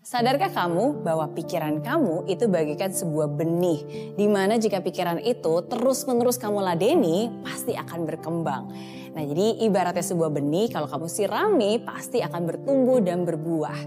Sadarkah kamu bahwa pikiran kamu itu bagaikan sebuah benih, di mana jika pikiran itu terus-menerus kamu ladeni, pasti akan berkembang. Nah, jadi ibaratnya sebuah benih, kalau kamu sirami pasti akan bertumbuh dan berbuah.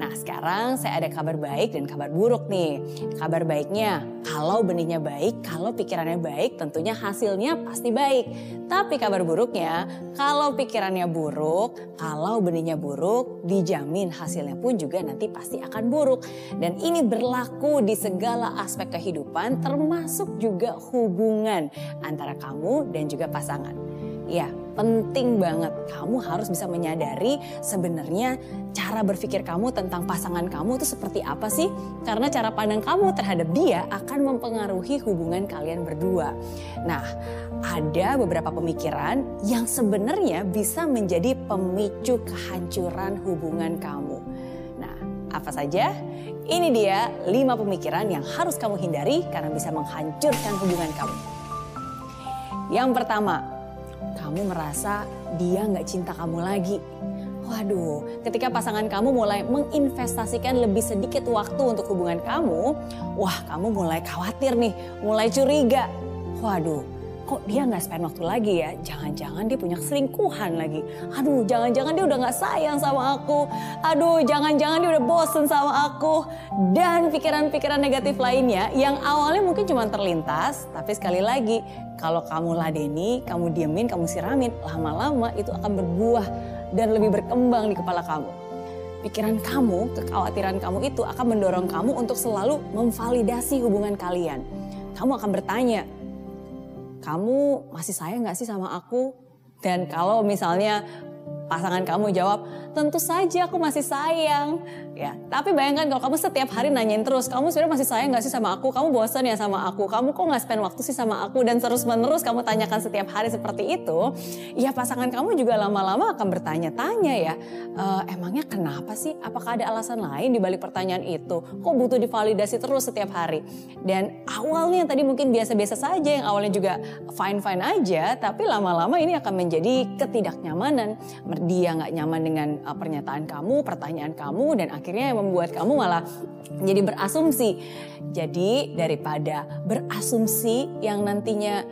Nah, sekarang saya ada kabar baik dan kabar buruk nih. Kabar baiknya, kalau benihnya baik, kalau pikirannya baik, tentunya hasilnya pasti baik. Tapi kabar buruknya, kalau pikirannya buruk, kalau benihnya buruk, dijamin hasilnya pun juga nanti pasti akan buruk. Dan ini berlaku di segala aspek kehidupan, termasuk juga hubungan antara kamu dan juga pasangan. Ya, penting banget kamu harus bisa menyadari sebenarnya cara berpikir kamu tentang pasangan kamu itu seperti apa sih? Karena cara pandang kamu terhadap dia akan mempengaruhi hubungan kalian berdua. Nah, ada beberapa pemikiran yang sebenarnya bisa menjadi pemicu kehancuran hubungan kamu. Nah, apa saja? Ini dia 5 pemikiran yang harus kamu hindari karena bisa menghancurkan hubungan kamu. Yang pertama, kamu merasa dia nggak cinta kamu lagi. Waduh, ketika pasangan kamu mulai menginvestasikan lebih sedikit waktu untuk hubungan kamu, wah, kamu mulai khawatir nih, mulai curiga. Waduh, kok dia nggak spend waktu lagi ya? Jangan-jangan dia punya selingkuhan lagi. Aduh, jangan-jangan dia udah nggak sayang sama aku. Aduh, jangan-jangan dia udah bosen sama aku. Dan pikiran-pikiran negatif lainnya yang awalnya mungkin cuma terlintas, tapi sekali lagi, kalau kamu ladeni, kamu diemin, kamu siramin, lama-lama itu akan berbuah dan lebih berkembang di kepala kamu. Pikiran kamu, kekhawatiran kamu itu akan mendorong kamu untuk selalu memvalidasi hubungan kalian. Kamu akan bertanya, kamu masih sayang gak sih sama aku? Dan kalau misalnya pasangan kamu jawab, tentu saja aku masih sayang. Ya, tapi bayangkan kalau kamu setiap hari nanyain terus, kamu sebenarnya masih sayang gak sih sama aku? Kamu bosan ya sama aku? Kamu kok gak spend waktu sih sama aku? Dan terus-menerus kamu tanyakan setiap hari seperti itu, ya pasangan kamu juga lama-lama akan bertanya-tanya ya, emangnya kenapa sih? Apakah ada alasan lain dibalik pertanyaan itu? Kok butuh divalidasi terus setiap hari? Dan awalnya tadi mungkin biasa-biasa saja, yang awalnya juga fine-fine aja, tapi lama-lama ini akan menjadi ketidaknyamanan. Dia gak nyaman dengan pernyataan kamu, pertanyaan kamu, dan akhirnya membuat kamu malah jadi berasumsi. Jadi daripada berasumsi yang nantinya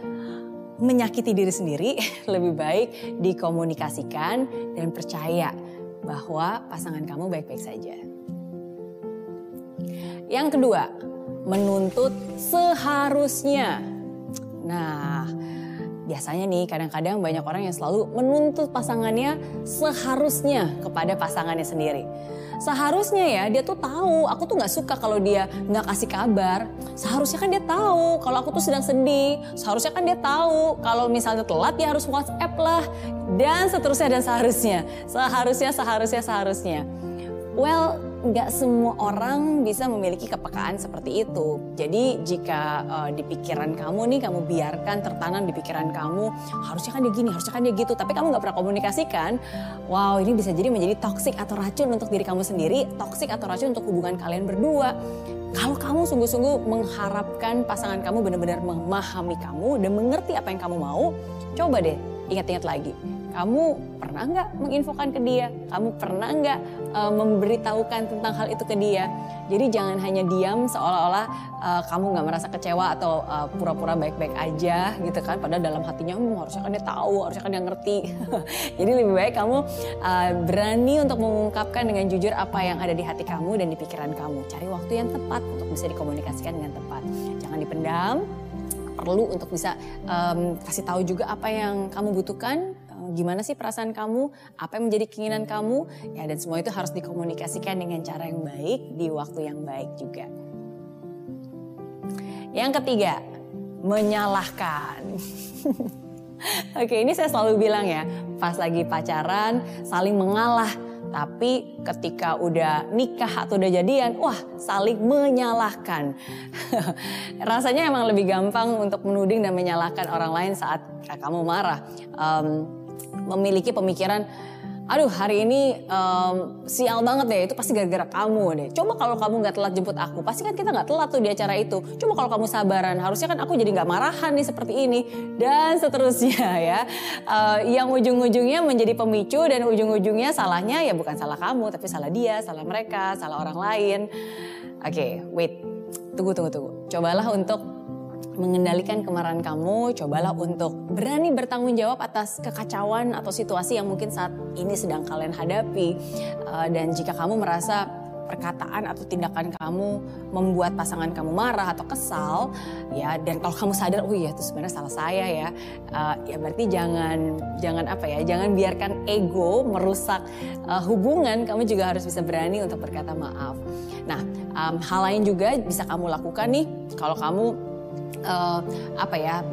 menyakiti diri sendiri, lebih baik dikomunikasikan dan percaya bahwa pasangan kamu baik-baik saja. Yang kedua, menuntut seharusnya. Nah, biasanya nih kadang-kadang banyak orang yang selalu menuntut pasangannya seharusnya kepada pasangannya sendiri. Seharusnya ya, dia tuh tahu aku tuh gak suka kalau dia gak kasih kabar. Seharusnya kan dia tahu kalau aku tuh sedang sedih. Seharusnya kan dia tahu kalau misalnya telat dia harus WhatsApp lah. Dan seterusnya dan seharusnya. Seharusnya. Well, nggak semua orang bisa memiliki kepekaan seperti itu. Jadi jika di pikiran kamu nih, kamu biarkan tertanam di pikiran kamu, harusnya kan dia gini, harusnya kan dia gitu, tapi kamu nggak pernah komunikasikan, wow, ini bisa jadi menjadi toksik atau racun untuk diri kamu sendiri, toksik atau racun untuk hubungan kalian berdua. Kalau kamu sungguh-sungguh mengharapkan pasangan kamu benar-benar memahami kamu dan mengerti apa yang kamu mau, coba deh ingat-ingat lagi. Kamu pernah nggak menginfokan ke dia? Kamu pernah nggak memberitahukan tentang hal itu ke dia? Jadi jangan hanya diam seolah-olah kamu nggak merasa kecewa atau pura-pura baik-baik aja gitu kan. Padahal dalam hatinya harusnya kan dia tahu, harusnya kan dia ngerti. Jadi lebih baik kamu berani untuk mengungkapkan dengan jujur apa yang ada di hati kamu dan di pikiran kamu. Cari waktu yang tepat untuk bisa dikomunikasikan dengan tepat. Jangan dipendam, perlu untuk bisa kasih tahu juga apa yang kamu butuhkan. Gimana sih perasaan kamu, apa yang menjadi keinginan kamu, ya, dan semua itu harus dikomunikasikan dengan cara yang baik, di waktu yang baik juga. Yang ketiga, menyalahkan. Oke, ini saya selalu bilang ya, pas lagi pacaran saling mengalah, tapi ketika udah nikah atau udah jadian, wah, saling menyalahkan. Rasanya emang lebih gampang untuk menuding dan menyalahkan orang lain saat kamu marah. Memiliki pemikiran, aduh hari ini sial banget deh, itu pasti gara-gara kamu deh. Coba kalau kamu gak telat jemput aku, pasti kan kita gak telat tuh di acara itu. Coba kalau kamu sabaran, harusnya kan aku jadi gak marahan nih seperti ini. Dan seterusnya ya. Yang ujung-ujungnya menjadi pemicu dan ujung-ujungnya salahnya ya bukan salah kamu, tapi salah dia, salah mereka, salah orang lain. Oke, wait. Tunggu. Cobalah untuk mengendalikan kemarahan kamu, cobalah untuk berani bertanggung jawab atas kekacauan atau situasi yang mungkin saat ini sedang kalian hadapi. Dan jika kamu merasa perkataan atau tindakan kamu membuat pasangan kamu marah atau kesal, ya, dan kalau kamu sadar, oh iya itu sebenarnya salah saya ya, ya berarti jangan biarkan ego merusak hubungan. Kamu juga harus bisa berani untuk berkata maaf. Nah, hal lain juga bisa kamu lakukan nih, kalau kamu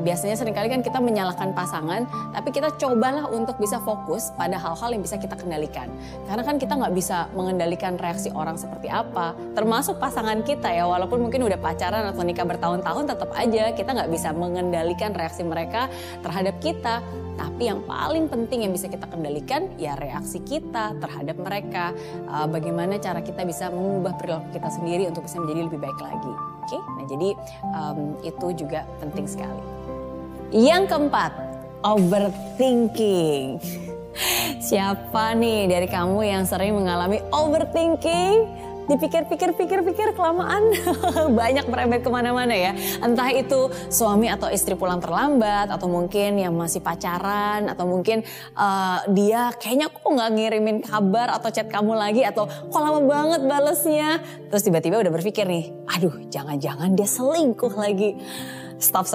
biasanya seringkali kan kita menyalahkan pasangan, tapi kita cobalah untuk bisa fokus pada hal-hal yang bisa kita kendalikan. Karena kan kita nggak bisa mengendalikan reaksi orang seperti apa, termasuk pasangan kita ya, walaupun mungkin udah pacaran atau nikah bertahun-tahun, tetap aja kita nggak bisa mengendalikan reaksi mereka terhadap kita. Tapi yang paling penting yang bisa kita kendalikan ya reaksi kita terhadap mereka. Bagaimana cara kita bisa mengubah perilaku kita sendiri untuk bisa menjadi lebih baik lagi. Oke, nah jadi itu juga penting sekali. Yang keempat, overthinking. Siapa nih dari kamu yang sering mengalami overthinking? Dipikir-pikir kelamaan banyak merembet kemana-mana ya. Entah itu suami atau istri pulang terlambat, atau mungkin yang masih pacaran, atau mungkin dia kayaknya kok nggak ngirimin kabar atau chat kamu lagi, atau kok lama banget balesnya. Terus tiba-tiba udah berpikir nih, aduh jangan-jangan dia selingkuh lagi. Stop.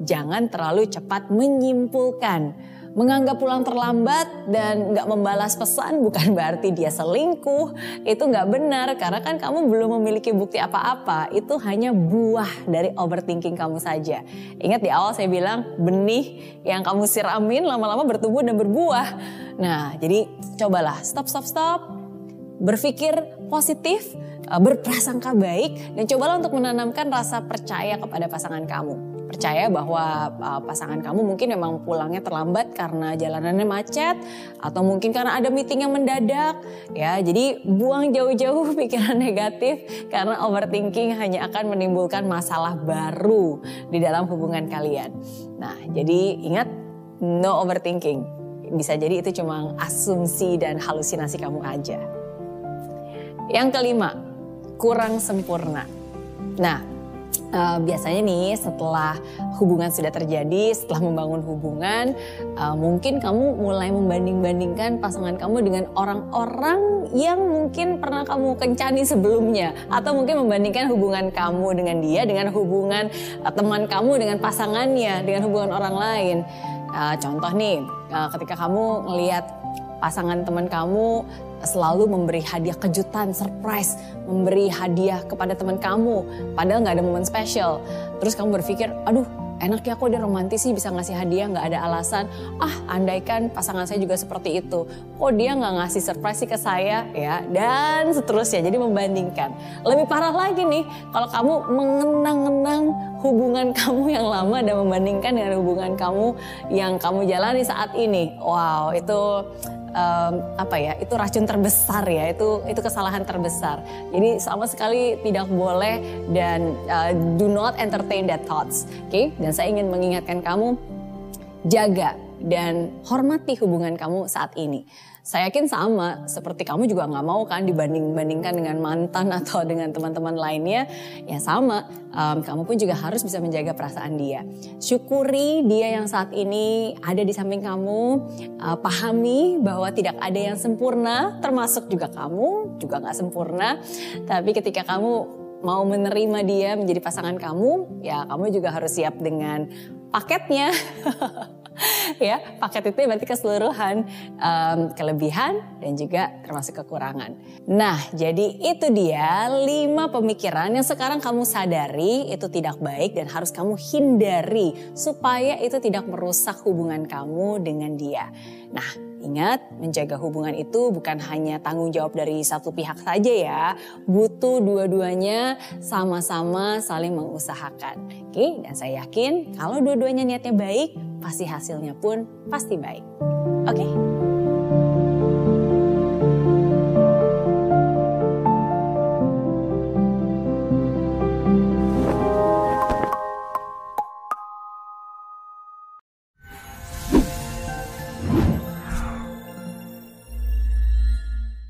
Jangan terlalu cepat menyimpulkan. Menganggap pulang terlambat dan gak membalas pesan bukan berarti dia selingkuh. Itu gak benar, karena kan kamu belum memiliki bukti apa-apa. Itu hanya buah dari overthinking kamu saja. Ingat di awal saya bilang, benih yang kamu siramin lama-lama bertumbuh dan berbuah. Nah jadi cobalah stop. Berpikir positif, berprasangka baik, dan cobalah untuk menanamkan rasa percaya kepada pasangan kamu. Percaya bahwa pasangan kamu mungkin memang pulangnya terlambat karena jalanannya macet, atau mungkin karena ada meeting yang mendadak ya. Jadi buang jauh-jauh pikiran negatif, karena overthinking hanya akan menimbulkan masalah baru di dalam hubungan kalian. Nah jadi ingat, no overthinking. Bisa jadi itu cuma asumsi dan halusinasi kamu aja. Yang kelima, kurang sempurna. Nah biasanya nih setelah hubungan sudah terjadi, setelah membangun hubungan, mungkin kamu mulai membanding-bandingkan pasangan kamu dengan orang-orang yang mungkin pernah kamu kencani sebelumnya, atau mungkin membandingkan hubungan kamu dengan dia dengan hubungan teman kamu dengan pasangannya, dengan hubungan orang lain. Contoh nih, ketika kamu ngelihat pasangan teman kamu selalu memberi hadiah kejutan, surprise, memberi hadiah kepada teman kamu, padahal gak ada momen spesial. Terus kamu berpikir, aduh enak ya kok dia romantis sih bisa ngasih hadiah gak ada alasan. Andaikan pasangan saya juga seperti itu, kok dia gak ngasih surprise sih ke saya ya, dan seterusnya. Jadi membandingkan. Lebih parah lagi nih, kalau kamu mengenang-enang hubungan kamu yang lama dan membandingkan dengan hubungan kamu yang kamu jalani saat ini. Wow, itu itu racun terbesar ya, itu kesalahan terbesar. Jadi sama sekali tidak boleh, dan do not entertain that thoughts. Oke, dan saya ingin mengingatkan kamu, jaga dan hormati hubungan kamu saat ini. Saya yakin sama seperti kamu juga nggak mau kan dibanding-bandingkan dengan mantan atau dengan teman-teman lainnya. Ya sama, kamu pun juga harus bisa menjaga perasaan dia. Syukuri dia yang saat ini ada di samping kamu. Pahami bahwa tidak ada yang sempurna, termasuk juga kamu juga nggak sempurna. Tapi ketika kamu mau menerima dia menjadi pasangan kamu, ya kamu juga harus siap dengan paketnya. Ya, paket itu berarti keseluruhan, kelebihan dan juga termasuk kekurangan. Nah, jadi itu dia 5 pemikiran yang sekarang kamu sadari itu tidak baik dan harus kamu hindari supaya itu tidak merusak hubungan kamu dengan dia. Nah, ingat, menjaga hubungan itu bukan hanya tanggung jawab dari satu pihak saja ya. Butuh dua-duanya sama-sama saling mengusahakan. Oke, dan saya yakin kalau dua-duanya niatnya baik, pasti hasilnya pun pasti baik. Oke?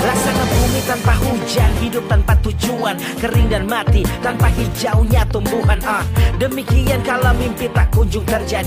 Rasakan bumi tanpa hujan, hidup tanpa tujuan, kering dan mati tanpa hijaunya tumbuhan. Demikian kalau mimpi tak kunjung terjadi.